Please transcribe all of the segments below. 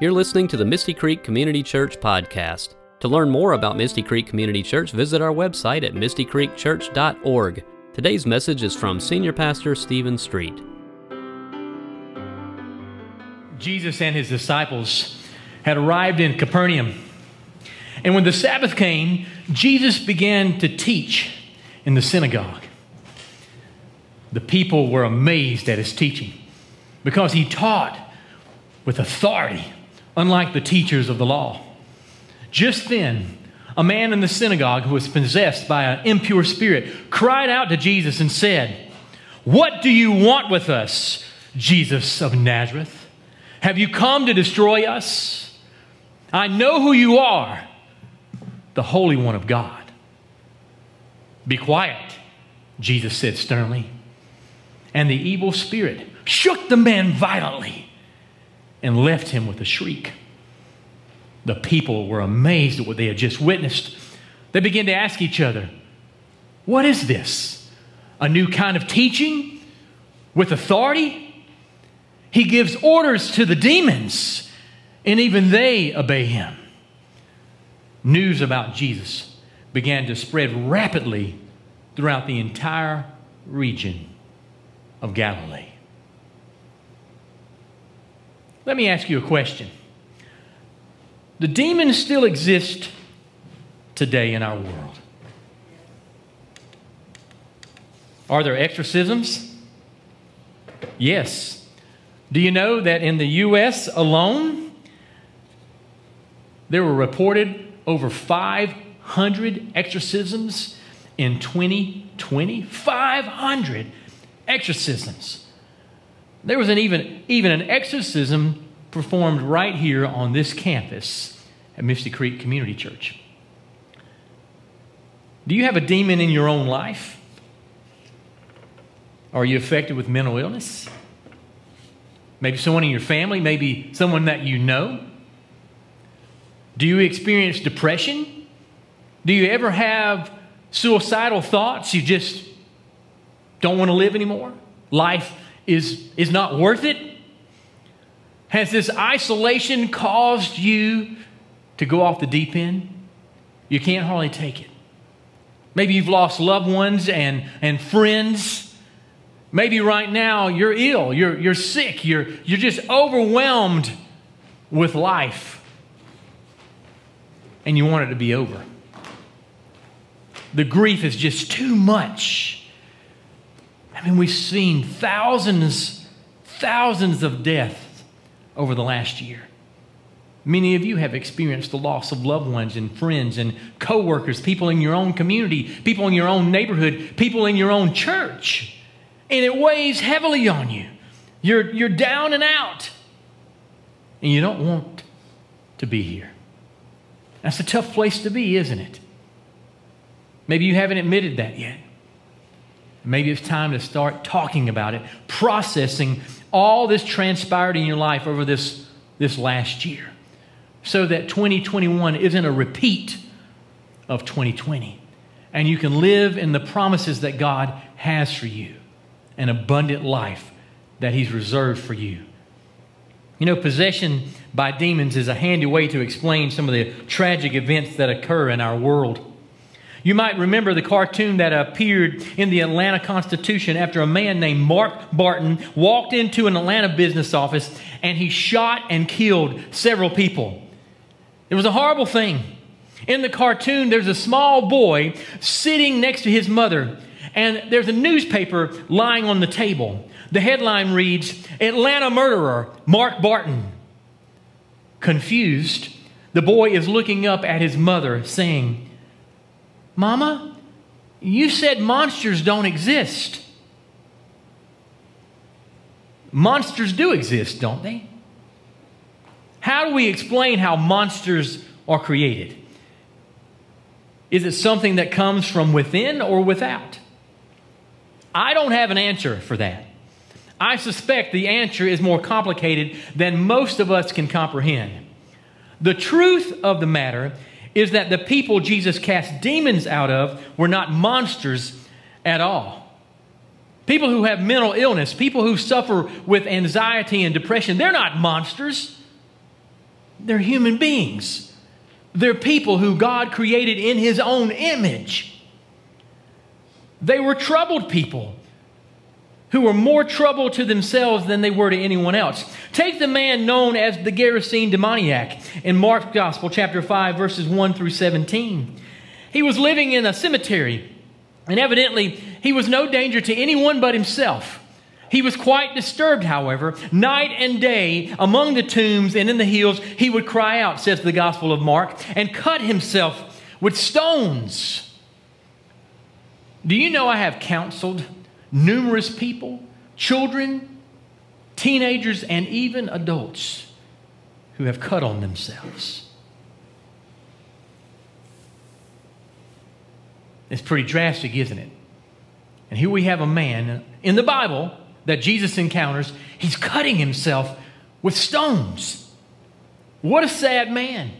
You're listening to the Misty Creek Community Church podcast. To learn more about Misty Creek Community Church, visit our website at MistyCreekChurch.org. Today's message is from Senior Pastor Stephen Street. Jesus and his disciples had arrived in Capernaum. And when the Sabbath came, Jesus began to teach in the synagogue. The people were amazed at his teaching because he taught with authority, unlike the teachers of the law. Just then, a man in the synagogue who was possessed by an impure spirit cried out to Jesus and said, "What do you want with us, Jesus of Nazareth? Have you come to destroy us? I know who you are, the Holy One of God." "Be quiet," Jesus said sternly. And the evil spirit shook the man violently and left him with a shriek. The people were amazed at what they had just witnessed. They began to ask each other, "What is this? A new kind of teaching with authority? He gives orders to the demons, and even they obey him." News about Jesus began to spread rapidly throughout the entire region of Galilee. Let me ask you a question. Do demons still exist today in our world? Are there exorcisms? Yes. Do you know that in the U.S. alone, there were reported over 500 exorcisms in 2020? 500 exorcisms. There was even an exorcism performed right here on this campus at Misty Creek Community Church. Do you have a demon in your own life? Are you affected with mental illness? Maybe someone in your family, maybe someone that you know. Do you experience depression? Do you ever have suicidal thoughts? You just don't want to live anymore? Life is not worth it? Has this isolation caused you to go off the deep end? You can't hardly take it. Maybe you've lost loved ones and friends. Maybe right now you're ill, you're sick, you're just overwhelmed with life. And you want it to be over. The grief is just too much. I mean, we've seen thousands of deaths over the last year. Many of you have experienced the loss of loved ones and friends and coworkers, people in your own community, people in your own neighborhood, people in your own church. And it weighs heavily on you. You're down and out. And you don't want to be here. That's a tough place to be, isn't it? Maybe you haven't admitted that yet. Maybe it's time to start talking about it, processing all this transpired in your life over this last year so that 2021 isn't a repeat of 2020 and you can live in the promises that God has for you, an abundant life that he's reserved for you. You know, possession by demons is a handy way to explain some of the tragic events that occur in our world. You might remember the cartoon that appeared in the Atlanta Constitution after a man named Mark Barton walked into an Atlanta business office and he shot and killed several people. It was a horrible thing. In the cartoon, there's a small boy sitting next to his mother and there's a newspaper lying on the table. The headline reads, "Atlanta Murderer Mark Barton." Confused, the boy is looking up at his mother saying, "Mama, you said monsters don't exist." Monsters do exist, don't they? How do we explain how monsters are created? Is it something that comes from within or without? I don't have an answer for that. I suspect the answer is more complicated than most of us can comprehend. The truth of the matter is that the people Jesus cast demons out of were not monsters at all. People who have mental illness, people who suffer with anxiety and depression, they're not monsters. They're human beings. They're people who God created in His own image. They were troubled people who were more trouble to themselves than they were to anyone else. Take the man known as the Gerasene demoniac in Mark's Gospel, chapter 5, verses 1 through 17. He was living in a cemetery, and evidently he was no danger to anyone but himself. He was quite disturbed, however. Night and day, among the tombs and in the hills, he would cry out, says the Gospel of Mark, and cut himself with stones. Do you know I have counseled numerous people, children, teenagers, and even adults who have cut on themselves? It's pretty drastic, isn't it? And here we have a man in the Bible that Jesus encounters. He's cutting himself with stones. What a sad man.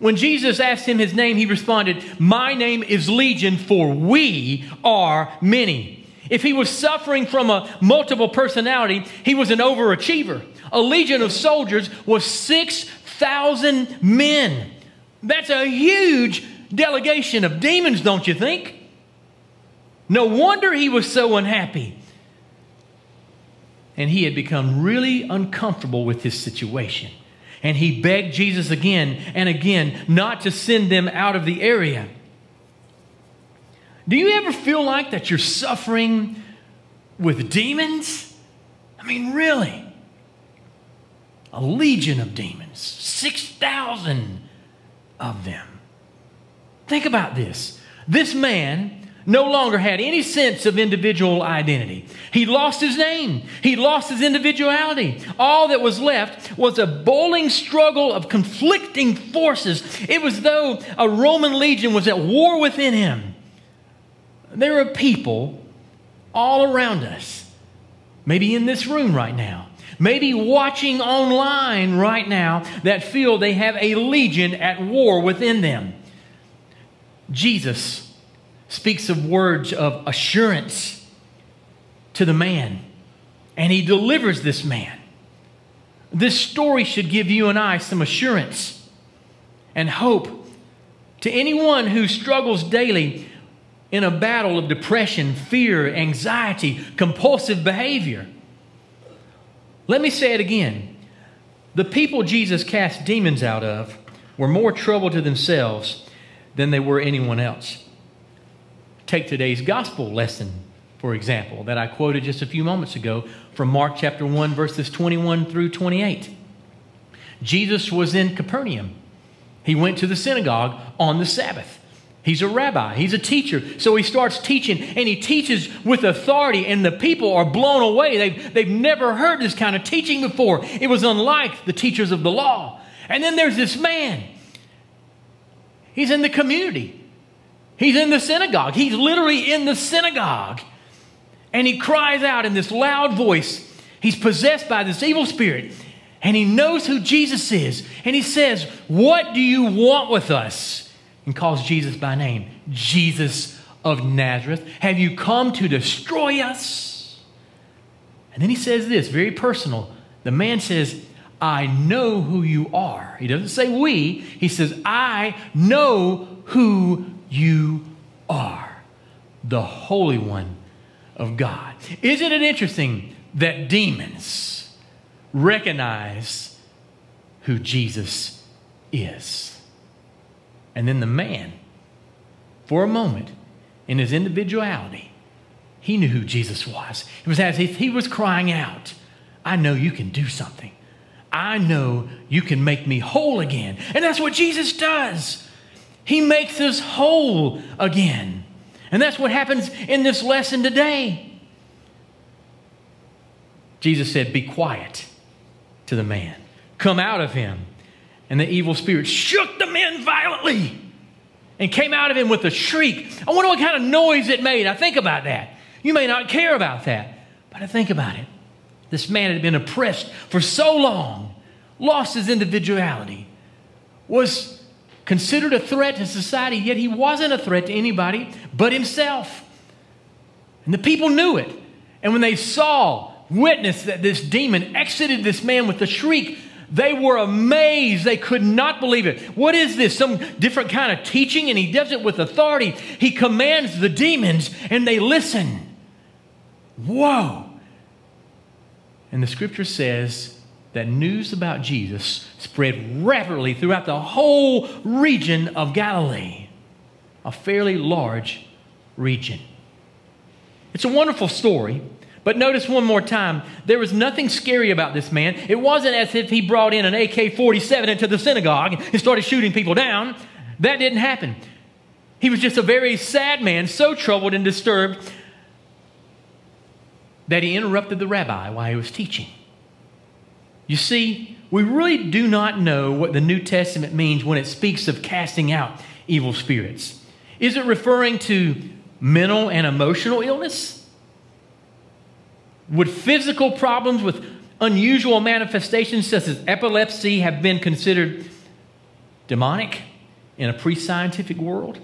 When Jesus asked him his name, he responded, "My name is Legion, for we are many." If he was suffering from a multiple personality, he was an overachiever. A legion of soldiers was 6,000 men. That's a huge delegation of demons, don't you think? No wonder he was so unhappy. And he had become really uncomfortable with his situation. And he begged Jesus again and again not to send them out of the area. Do you ever feel like that you're suffering with demons? I mean, really? A legion of demons, 6,000 of them. Think about this. This man no longer had any sense of individual identity. He lost his name. He lost his individuality. All that was left was a bowling struggle of conflicting forces. It was as though a Roman legion was at war within him. There are people all around us, maybe in this room right now, maybe watching online right now, that feel they have a legion at war within them. Jesus speaks of words of assurance to the man, and he delivers this man. This story should give you and I some assurance and hope to anyone who struggles daily in a battle of depression, fear, anxiety, compulsive behavior. Let me say it again. The people Jesus cast demons out of were more trouble to themselves than they were anyone else. Take today's gospel lesson, for example, that I quoted just a few moments ago from Mark chapter 1, verses 21 through 28. Jesus was in Capernaum. He went to the synagogue on the Sabbath. He's a rabbi. He's a teacher. So he starts teaching, and he teaches with authority, and the people are blown away. They've never heard this kind of teaching before. It was unlike the teachers of the law. And then there's this man. He's in the community. He's in the synagogue. He's literally in the synagogue. And he cries out in this loud voice. He's possessed by this evil spirit, and he knows who Jesus is. And he says, "What do you want with us?" And calls Jesus by name, "Jesus of Nazareth, have you come to destroy us?" And then he says this, very personal. The man says, "I know who you are." He doesn't say "we." He says, "I know who you are, the Holy One of God." Isn't it interesting that demons recognize who Jesus is? And then the man, for a moment, in his individuality, he knew who Jesus was. It was as if he was crying out, "I know you can do something. I know you can make me whole again." And that's what Jesus does. He makes us whole again. And that's what happens in this lesson today. Jesus said, "Be quiet," to the man. "Come out of him." And the evil spirit shook the man violently and came out of him with a shriek. I wonder what kind of noise it made. I think about that. You may not care about that, but I think about it. This man had been oppressed for so long, lost his individuality, was considered a threat to society, yet he wasn't a threat to anybody but himself. And the people knew it. And when they witnessed that this demon exited this man with a shriek, They were amazed. They could not believe it. What is this? Some different kind of teaching? And he does it with authority. He commands the demons and they listen. Whoa. And the scripture says that news about Jesus spread rapidly throughout the whole region of Galilee, a fairly large region. It's a wonderful story. But notice one more time, there was nothing scary about this man. It wasn't as if he brought in an AK-47 into the synagogue and started shooting people down. That didn't happen. He was just a very sad man, so troubled and disturbed that he interrupted the rabbi while he was teaching. You see, we really do not know what the New Testament means when it speaks of casting out evil spirits. Is it referring to mental and emotional illness? Would physical problems with unusual manifestations such as epilepsy have been considered demonic in a pre-scientific world?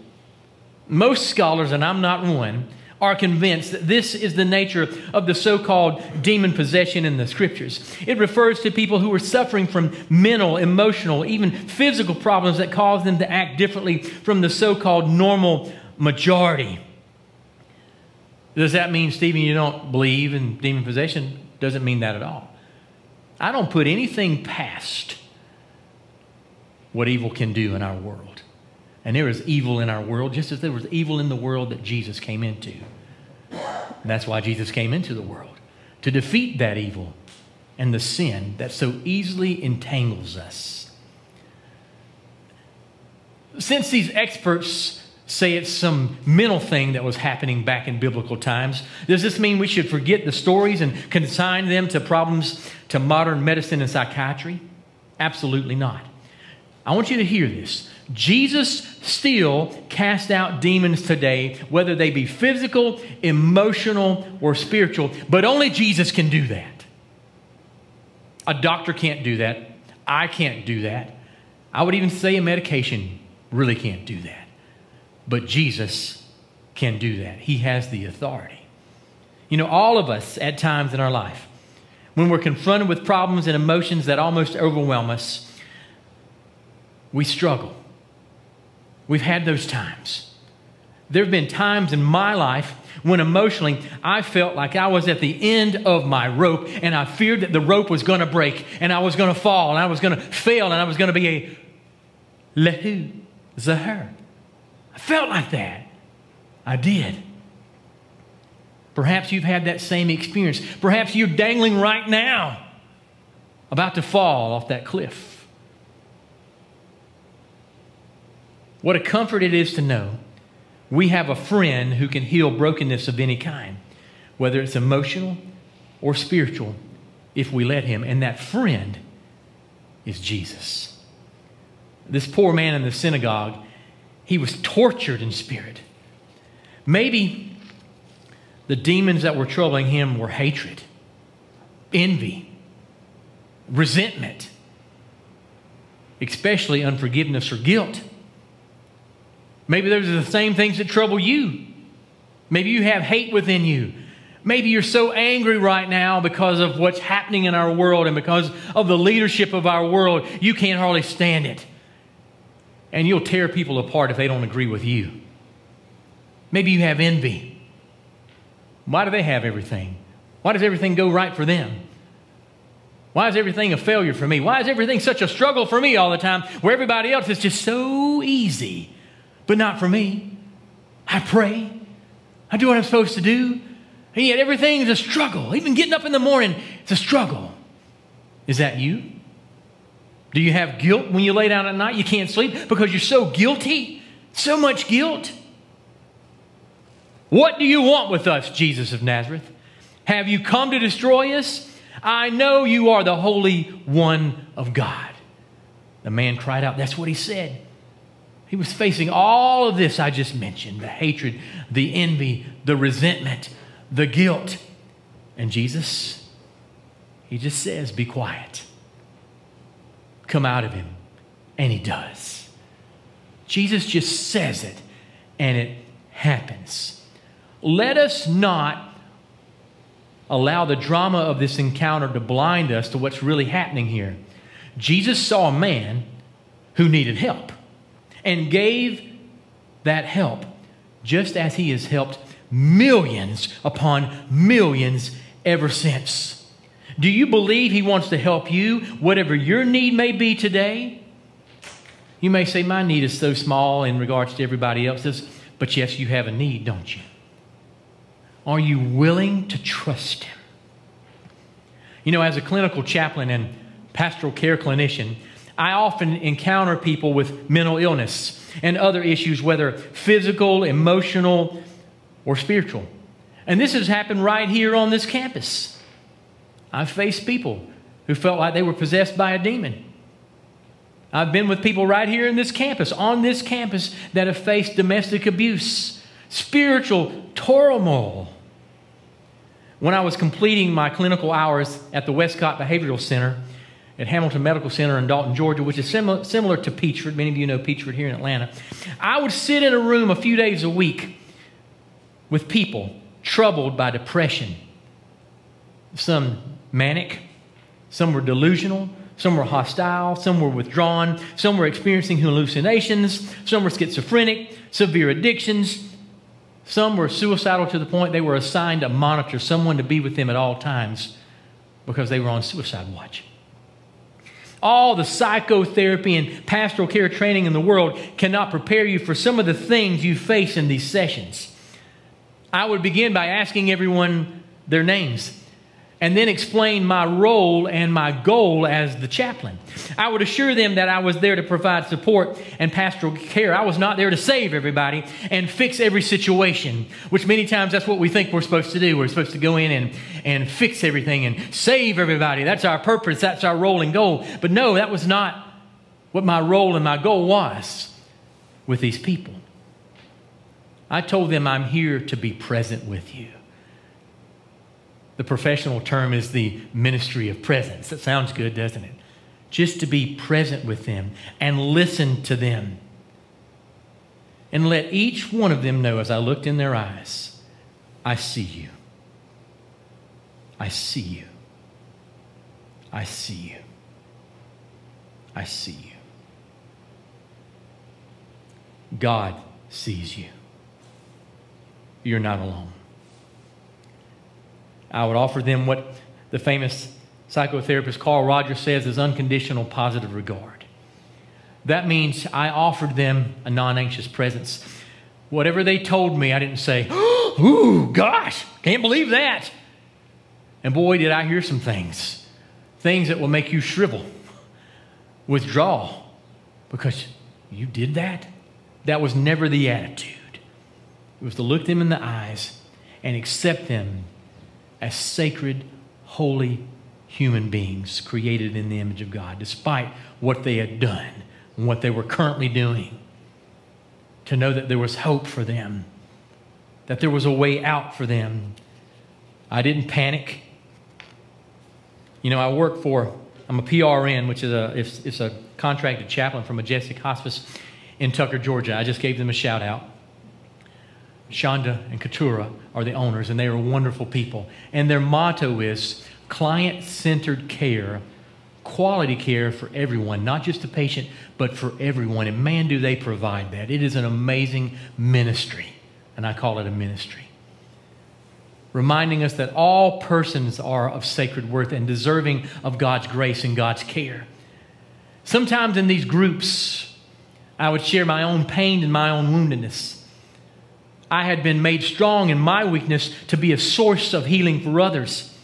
Most scholars, and I'm not one, are convinced that this is the nature of the so-called demon possession in the scriptures. It refers to people who are suffering from mental, emotional, even physical problems that cause them to act differently from the so-called normal majority. Does that mean, Stephen, you don't believe in demon possession? Doesn't mean that at all. I don't put anything past what evil can do in our world. And there is evil in our world, just as there was evil in the world that Jesus came into. And that's why Jesus came into the world, to defeat that evil and the sin that so easily entangles us. Since these experts say it's some mental thing that was happening back in biblical times, does this mean we should forget the stories and consign them to problems to modern medicine and psychiatry? Absolutely not. I want you to hear this. Jesus still casts out demons today, whether they be physical, emotional, or spiritual, but only Jesus can do that. A doctor can't do that. I can't do that. I would even say a medication really can't do that. But Jesus can do that. He has the authority. You know, all of us at times in our life, when we're confronted with problems and emotions that almost overwhelm us, we struggle. We've had those times. There have been times in my life when emotionally I felt like I was at the end of my rope and I feared that the rope was going to break and I was going to fall and I was going to fail and I was going to be a lehu zahar. I felt like that. I did. Perhaps you've had that same experience. Perhaps you're dangling right now, about to fall off that cliff. What a comfort it is to know we have a friend who can heal brokenness of any kind, whether it's emotional or spiritual, if we let him. And that friend is Jesus. This poor man in the synagogue, he was tortured in spirit. Maybe the demons that were troubling him were hatred, envy, resentment, especially unforgiveness or guilt. Maybe those are the same things that trouble you. Maybe you have hate within you. Maybe you're so angry right now because of what's happening in our world and because of the leadership of our world, you can't hardly stand it. And you'll tear people apart if they don't agree with you. Maybe you have envy. Why do they have everything? Why does everything go right for them? Why is everything a failure for me? Why is everything such a struggle for me all the time, where everybody else is just so easy, but not for me? I pray. I do what I'm supposed to do. And yet everything is a struggle. Even getting up in the morning, it's a struggle. Is that you? Do you have guilt when you lay down at night? You can't sleep because you're so guilty, so much guilt. What do you want with us, Jesus of Nazareth? Have you come to destroy us? I know you are the Holy One of God. The man cried out. That's what he said. He was facing all of this I just mentioned, the hatred, the envy, the resentment, the guilt. And Jesus, he just says, be quiet. Come out of him. And he does. Jesus just says it and it happens. Let us not allow the drama of this encounter to blind us to what's really happening here. Jesus saw a man who needed help and gave that help, just as he has helped millions upon millions ever since. Do you believe he wants to help you, whatever your need may be today? You may say, my need is so small in regards to everybody else's, but yes, you have a need, don't you? Are you willing to trust him? You know, as a clinical chaplain and pastoral care clinician, I often encounter people with mental illness and other issues, whether physical, emotional, or spiritual. And this has happened right here on this campus. I've faced people who felt like they were possessed by a demon. I've been with people right here in this campus, on this campus, that have faced domestic abuse, spiritual turmoil. When I was completing my clinical hours at the Westcott Behavioral Center at Hamilton Medical Center in Dalton, Georgia, which is similar to Peachford. Many of you know Peachford here in Atlanta. I would sit in a room a few days a week with people troubled by depression. Some manic, some were delusional, some were hostile, some were withdrawn, some were experiencing hallucinations, some were schizophrenic, severe addictions. Some were suicidal to the point they were assigned a monitor, someone to be with them at all times because they were on suicide watch. All the psychotherapy and pastoral care training in the world cannot prepare you for some of the things you face in these sessions. I would begin by asking everyone their names and then explain my role and my goal as the chaplain. I would assure them that I was there to provide support and pastoral care. I was not there to save everybody and fix every situation, which many times that's what we think we're supposed to do. We're supposed to go in and fix everything and save everybody. That's our purpose. That's our role and goal. But no, that was not what my role and my goal was with these people. I told them I'm here to be present with you. The professional term is the ministry of presence. That sounds good, doesn't it? Just to be present with them and listen to them. And let each one of them know, as I looked in their eyes, I see you. I see you. I see you. I see you. God sees you. You're not alone. I would offer them what the famous psychotherapist Carl Rogers says is unconditional positive regard. That means I offered them a non-anxious presence. Whatever they told me, I didn't say, ooh, gosh, can't believe that. And boy, did I hear some things. Things that will make you shrivel, withdraw, because you did that? That was never the attitude. It was to look them in the eyes and accept them as sacred, holy human beings created in the image of God, despite what they had done and what they were currently doing, to know that there was hope for them, that there was a way out for them. I didn't panic. You know, I'm a PRN, which is it's a contracted chaplain for Majestic Hospice in Tucker, Georgia. I just gave them a shout out. Shonda and Keturah are the owners, and they are wonderful people. And their motto is client-centered care, quality care for everyone, not just the patient, but for everyone. And man, do they provide that. It is an amazing ministry, and I call it a ministry. Reminding us that all persons are of sacred worth and deserving of God's grace and God's care. Sometimes in these groups, I would share my own pain and my own woundedness. I had been made strong in my weakness to be a source of healing for others.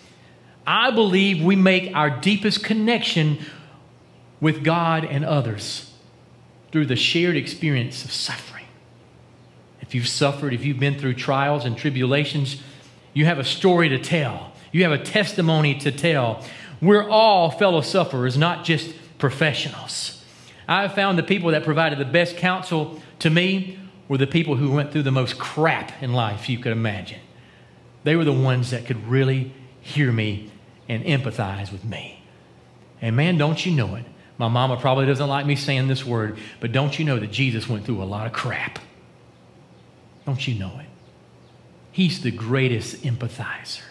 I believe we make our deepest connection with God and others through the shared experience of suffering. If you've suffered, if you've been through trials and tribulations, you have a story to tell. You have a testimony to tell. We're all fellow sufferers, not just professionals. I have found the people that provided the best counsel to me were the people who went through the most crap in life you could imagine. They were the ones that could really hear me and empathize with me. And man, don't you know it? My mama probably doesn't like me saying this word, but don't you know that Jesus went through a lot of crap? Don't you know it? He's the greatest empathizer,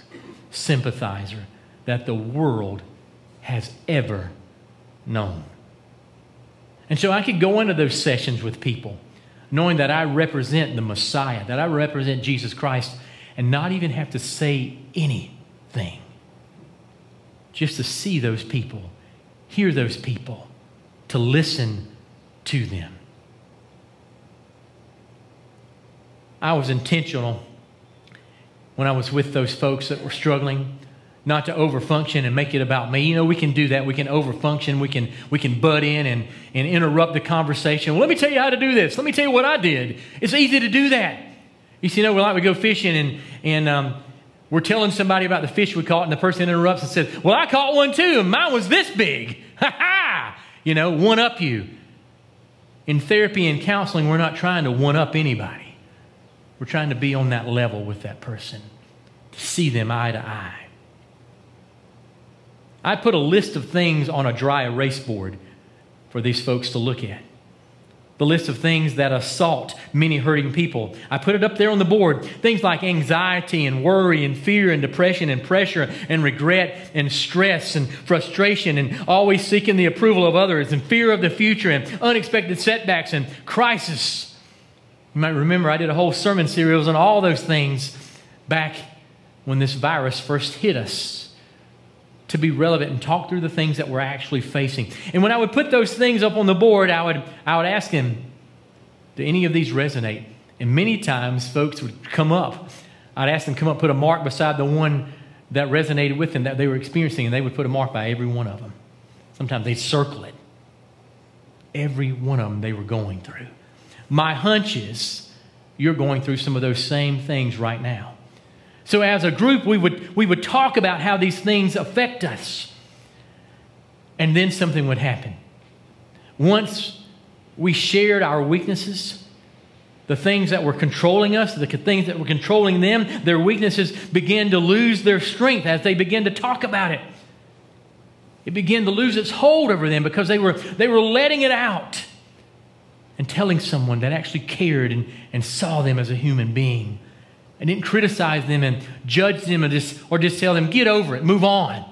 sympathizer that the world has ever known. And so I could go into those sessions with people knowing that I represent the Messiah, that I represent Jesus Christ, and not even have to say anything. Just to see those people, hear those people, to listen to them. I was intentional when I was with those folks that were struggling not to overfunction and make it about me. You know, we can do that. We can overfunction. We can butt in and interrupt the conversation. Well, let me tell you how to do this. Let me tell you what I did. It's easy to do that. You see, you know, we like to go fishing and we're telling somebody about the fish we caught, and the person interrupts and says, well, I caught one too, and mine was this big. Ha ha! You know, one-up you. In therapy and counseling, we're not trying to one-up anybody. We're trying to be on that level with that person, to see them eye to eye. I put a list of things on a dry erase board for these folks to look at. The list of things that assault many hurting people. I put it up there on the board. Things like anxiety and worry and fear and depression and pressure and regret and stress and frustration and always seeking the approval of others and fear of the future and unexpected setbacks and crisis. You might remember I did a whole sermon series on all those things back when this virus first hit us, to be relevant and talk through the things that we're actually facing. And when I would put those things up on the board, I would ask them, do any of these resonate? And many times folks would come up. I'd ask them to come up, put a mark beside the one that resonated with them that they were experiencing, and they would put a mark by every one of them. Sometimes they'd circle it. Every one of them they were going through. My hunch is you're going through some of those same things right now. So as a group, we would talk about how these things affect us. And then something would happen. Once we shared our weaknesses, the things that were controlling us, the things that were controlling them, their weaknesses began to lose their strength as they began to talk about it. It began to lose its hold over them because they were letting it out and telling someone that actually cared and saw them as a human being. I didn't criticize them and judge them or just tell them, get over it, move on.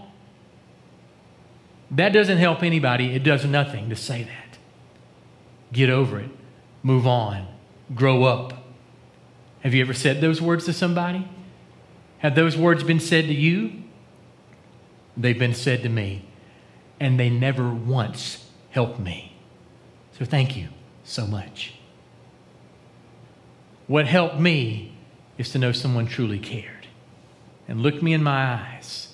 That doesn't help anybody. It does nothing to say that. Get over it, move on, grow up. Have you ever said those words to somebody? Have those words been said to you? They've been said to me, and they never once helped me. So thank you so much. What helped me is to know someone truly cared and looked me in my eyes,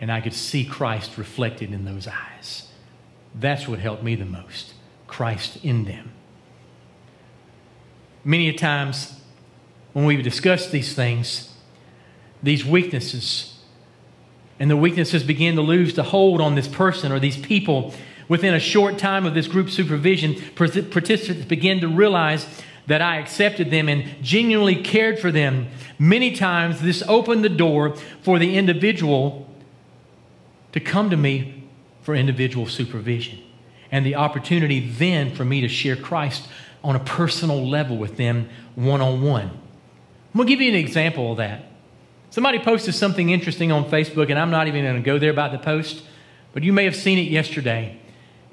and I could see Christ reflected in those eyes. That's what helped me the most, Christ in them. Many a times when we've discussed these things, these weaknesses, and the weaknesses begin to lose the hold on this person or these people, within a short time of this group supervision, participants begin to realize that I accepted them and genuinely cared for them. Many times this opened the door for the individual to come to me for individual supervision, and the opportunity then for me to share Christ on a personal level with them one-on-one. I'm going to give you an example of that. Somebody posted something interesting on Facebook, and I'm not even going to go there about the post, but you may have seen it yesterday.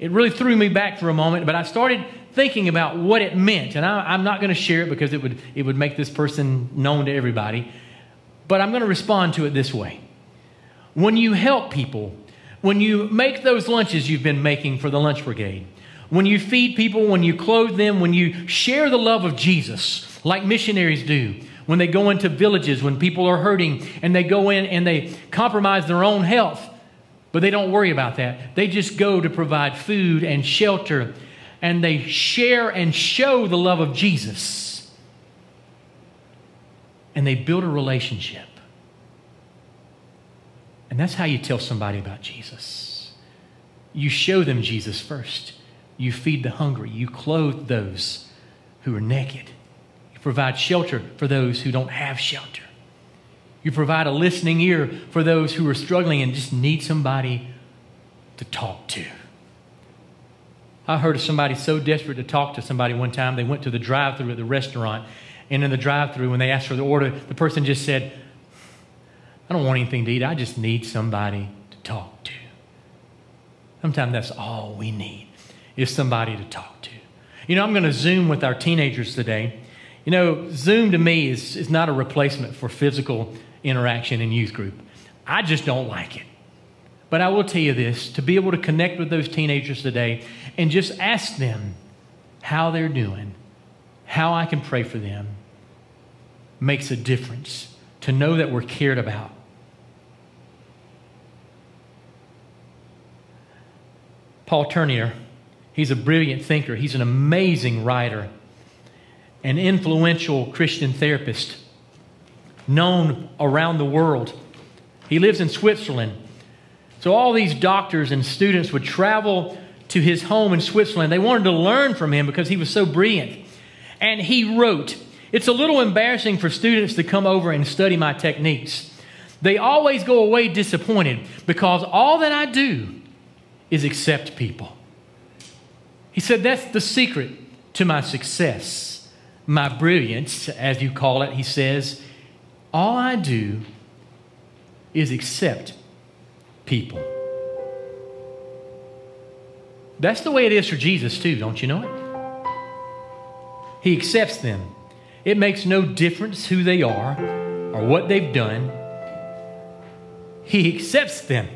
It really threw me back for a moment, but I started thinking about what it meant. And I'm not going to share it because it would make this person known to everybody. But I'm going to respond to it this way. When you help people, when you make those lunches you've been making for the lunch brigade, when you feed people, when you clothe them, when you share the love of Jesus like missionaries do, when they go into villages, when people are hurting, and they go in and they compromise their own health, but they don't worry about that. They just go to provide food and shelter, and they share and show the love of Jesus, and they build a relationship. And that's how you tell somebody about Jesus. You show them Jesus first. You feed the hungry. You clothe those who are naked. You provide shelter for those who don't have shelter. You provide a listening ear for those who are struggling and just need somebody to talk to. I heard of somebody so desperate to talk to somebody one time, they went to the drive-thru at the restaurant, and in the drive-thru, when they asked for the order, the person just said, I don't want anything to eat. I just need somebody to talk to. Sometimes that's all we need is somebody to talk to. You know, I'm going to Zoom with our teenagers today. You know, Zoom to me is not a replacement for physical interaction in youth group. I just don't like it. But I will tell you this, to be able to connect with those teenagers today and just ask them how they're doing, how I can pray for them, makes a difference to know that we're cared about. Paul Turnier, he's a brilliant thinker. He's an amazing writer, an influential Christian therapist known around the world. He lives in Switzerland. So all these doctors and students would travel to his home in Switzerland. They wanted to learn from him because he was so brilliant. And he wrote, "It's a little embarrassing for students to come over and study my techniques. They always go away disappointed because all that I do is accept people." He said, "That's the secret to my success, my brilliance, as you call it," he says. "All I do is accept people." That's the way it is for Jesus too, don't you know it? He accepts them. It makes no difference who they are or what they've done. He accepts them.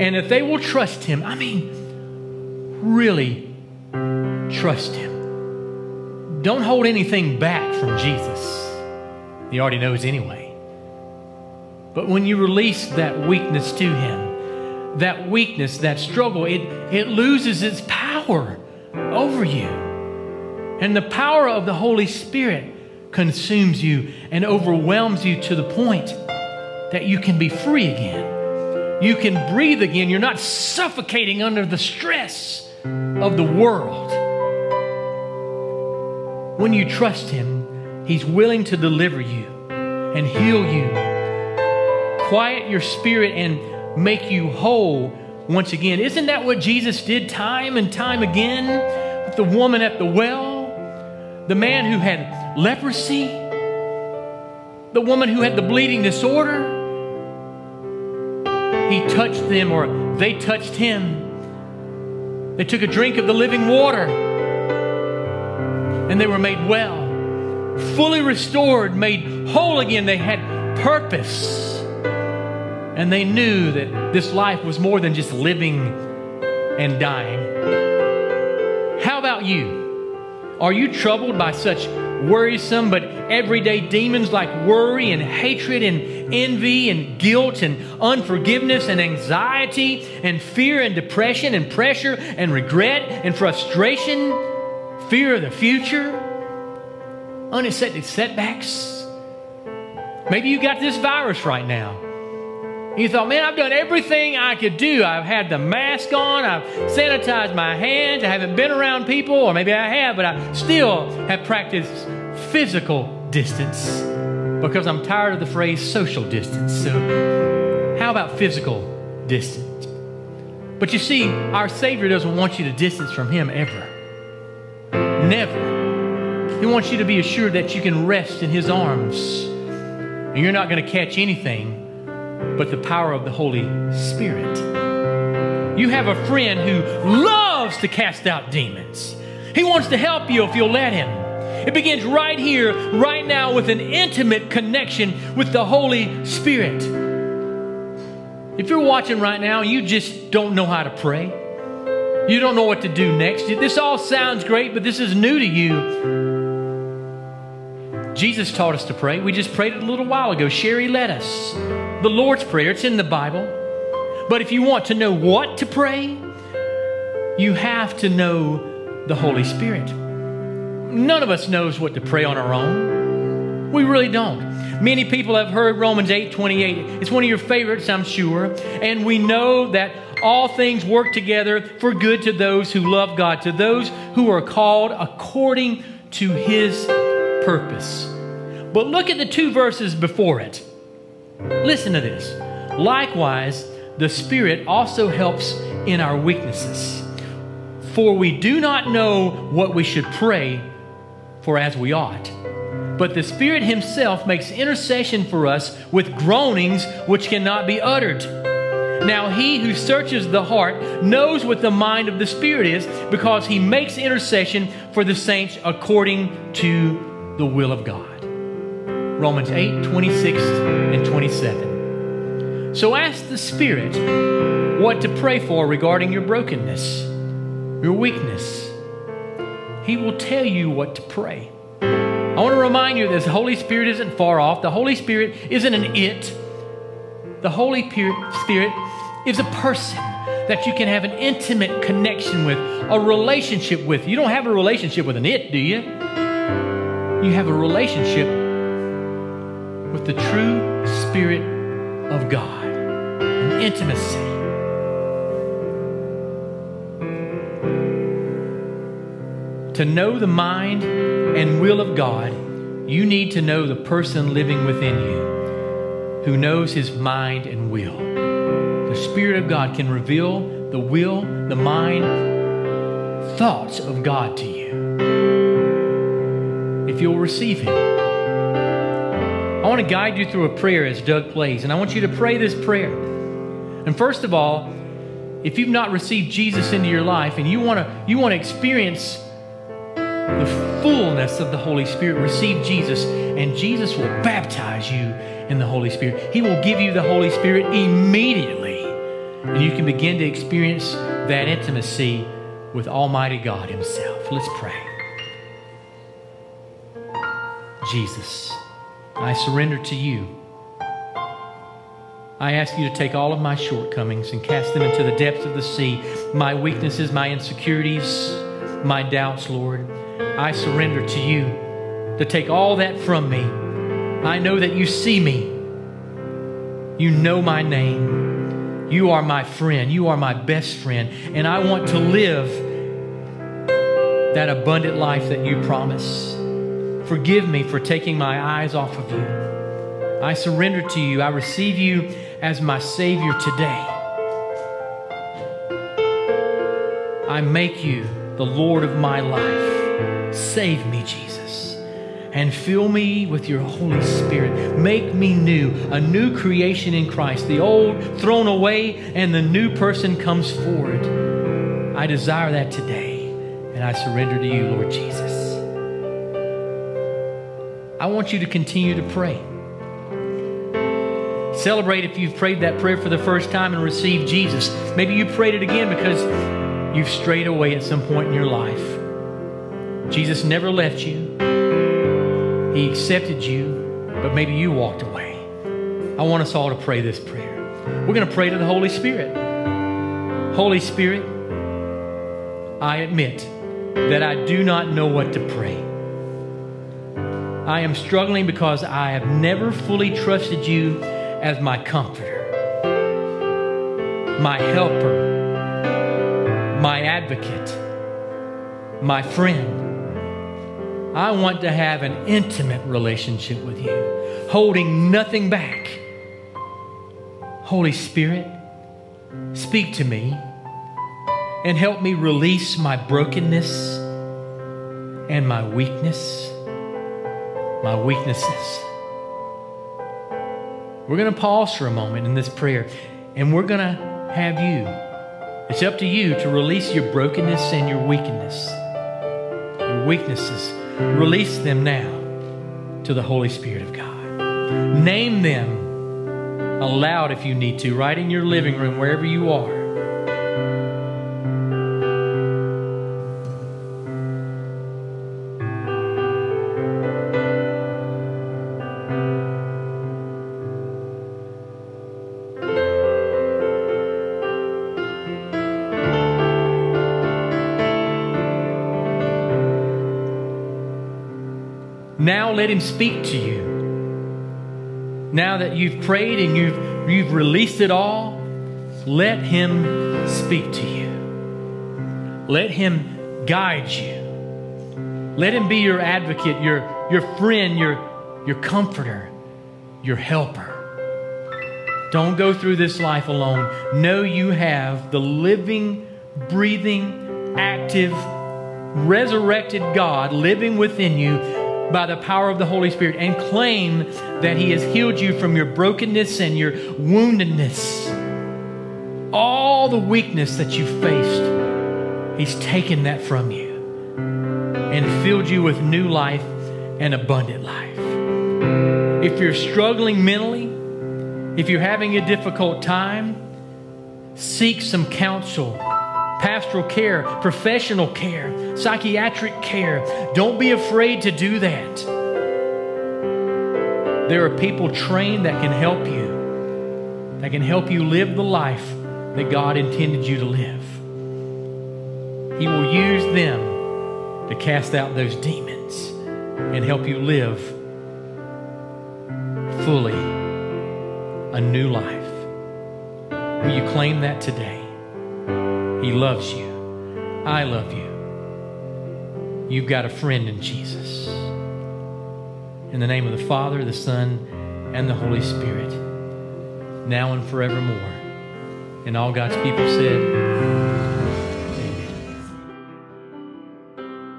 And if they will trust him, I mean, really trust him. Don't hold anything back from Jesus. He already knows anyway. But when you release that weakness to him, that weakness, that struggle, it loses its power over you. And the power of the Holy Spirit consumes you and overwhelms you to the point that you can be free again. You can breathe again. You're not suffocating under the stress of the world. When you trust him, he's willing to deliver you and heal you, quiet your spirit, and make you whole once again. Isn't that what Jesus did time and time again with the woman at the well, the man who had leprosy, the woman who had the bleeding disorder? He touched them, or they touched him. They took a drink of the living water, and they were made well, fully restored, made whole again. They had purpose. And they knew that this life was more than just living and dying. How about you? Are you troubled by such worrisome but everyday demons like worry and hatred and envy and guilt and unforgiveness and anxiety and fear and depression and pressure and regret and frustration, fear of the future, unexpected setbacks? Maybe you got this virus right now. You thought, man, I've done everything I could do. I've had the mask on. I've sanitized my hands. I haven't been around people, or maybe I have, but I still have practiced physical distance because I'm tired of the phrase social distance. So how about physical distance? But you see, our Savior doesn't want you to distance from him ever. Never. He wants you to be assured that you can rest in his arms and you're not going to catch anything but the power of the Holy Spirit. You have a friend who loves to cast out demons. He wants to help you if you'll let him. It begins right here, right now, with an intimate connection with the Holy Spirit. If you're watching right now, you just don't know how to pray. You don't know what to do next. This all sounds great, but this is new to you. Jesus taught us to pray. We just prayed it a little while ago. Sherry led us. The Lord's Prayer, it's in the Bible. But if you want to know what to pray, you have to know the Holy Spirit. None of us knows what to pray on our own. We really don't. Many people have heard Romans 8:28. It's one of your favorites, I'm sure. And we know that all things work together for good to those who love God, to those who are called according to his purpose. But look at the two verses before it. Listen to this. "Likewise, the Spirit also helps in our weaknesses. For we do not know what we should pray for as we ought. But the Spirit himself makes intercession for us with groanings which cannot be uttered. Now he who searches the heart knows what the mind of the Spirit is, because he makes intercession for the saints according to the will of God. Romans 8, 26 and 27. So ask the Spirit what to pray for regarding your brokenness, your weakness. He will tell you what to pray. I want to remind you of this. The Holy Spirit isn't far off. The Holy Spirit isn't an it. The Holy Spirit is a person that you can have an intimate connection with, a relationship with. You don't have a relationship with an it, do you? You have a relationship with the true Spirit of God, an intimacy. To know the mind and will of God, you need to know the person living within you, who knows his mind and will. The Spirit of God can reveal the will, the mind, thoughts of God to you, if you'll receive him. I want to guide you through a prayer as Doug plays, and I want you to pray this prayer. And first of all, if you've not received Jesus into your life and you want to experience the fullness of the Holy Spirit, receive Jesus, and Jesus will baptize you in the Holy Spirit. He will give you the Holy Spirit immediately, and you can begin to experience that intimacy with Almighty God himself. Let's pray. Jesus, I surrender to you. I ask you to take all of my shortcomings and cast them into the depths of the sea, my weaknesses, my insecurities, my doubts, Lord. I surrender to you to take all that from me. I know that you see me. You know my name. You are my friend. You are my best friend. And I want to live that abundant life that you promise. Forgive me for taking my eyes off of you. I surrender to you. I receive you as my Savior today. I make you the Lord of my life. Save me, Jesus, and fill me with your Holy Spirit. Make me new, a new creation in Christ. The old thrown away and the new person comes forward. I desire that today, and I surrender to you, Lord Jesus. I want you to continue to pray. Celebrate if you've prayed that prayer for the first time and received Jesus. Maybe you prayed it again because you've strayed away at some point in your life. Jesus never left you. He accepted you, but maybe you walked away. I want us all to pray this prayer. We're going to pray to the Holy Spirit. Holy Spirit, I admit that I do not know what to pray. I am struggling because I have never fully trusted you as my comforter, my helper, my advocate, my friend. I want to have an intimate relationship with you, holding nothing back. Holy Spirit, speak to me and help me release my brokenness and my weakness, my weaknesses. We're going to pause for a moment in this prayer, and we're going to have you. It's up to you to release your brokenness and your weakness, your weaknesses. Release them now to the Holy Spirit of God. Name them aloud if you need to, right in your living room, wherever you are. Now let him speak to you. Now that you've prayed and you've released it all, let him speak to you. Let him guide you. Let him be your advocate, your friend, your comforter, your helper. Don't go through this life alone. Know you have the living, breathing, active, resurrected God living within you by the power of the Holy Spirit, and claim that he has healed you from your brokenness and your woundedness. all the weakness that you faced, He's taken that from you and filled you with new life and abundant life. If you're struggling mentally, if you're having a difficult time, seek some counsel, pastoral care, professional care, psychiatric care. Don't be afraid to do that. There are people trained that can help you live the life that God intended you to live. He will use them to cast out those demons and help you live fully a new life. Will you claim that today? He loves you. I love you. You've got a friend in Jesus. In the name of the Father, the Son, and the Holy Spirit, now and forevermore. And all God's people said, amen.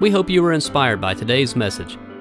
We hope you were inspired by today's message.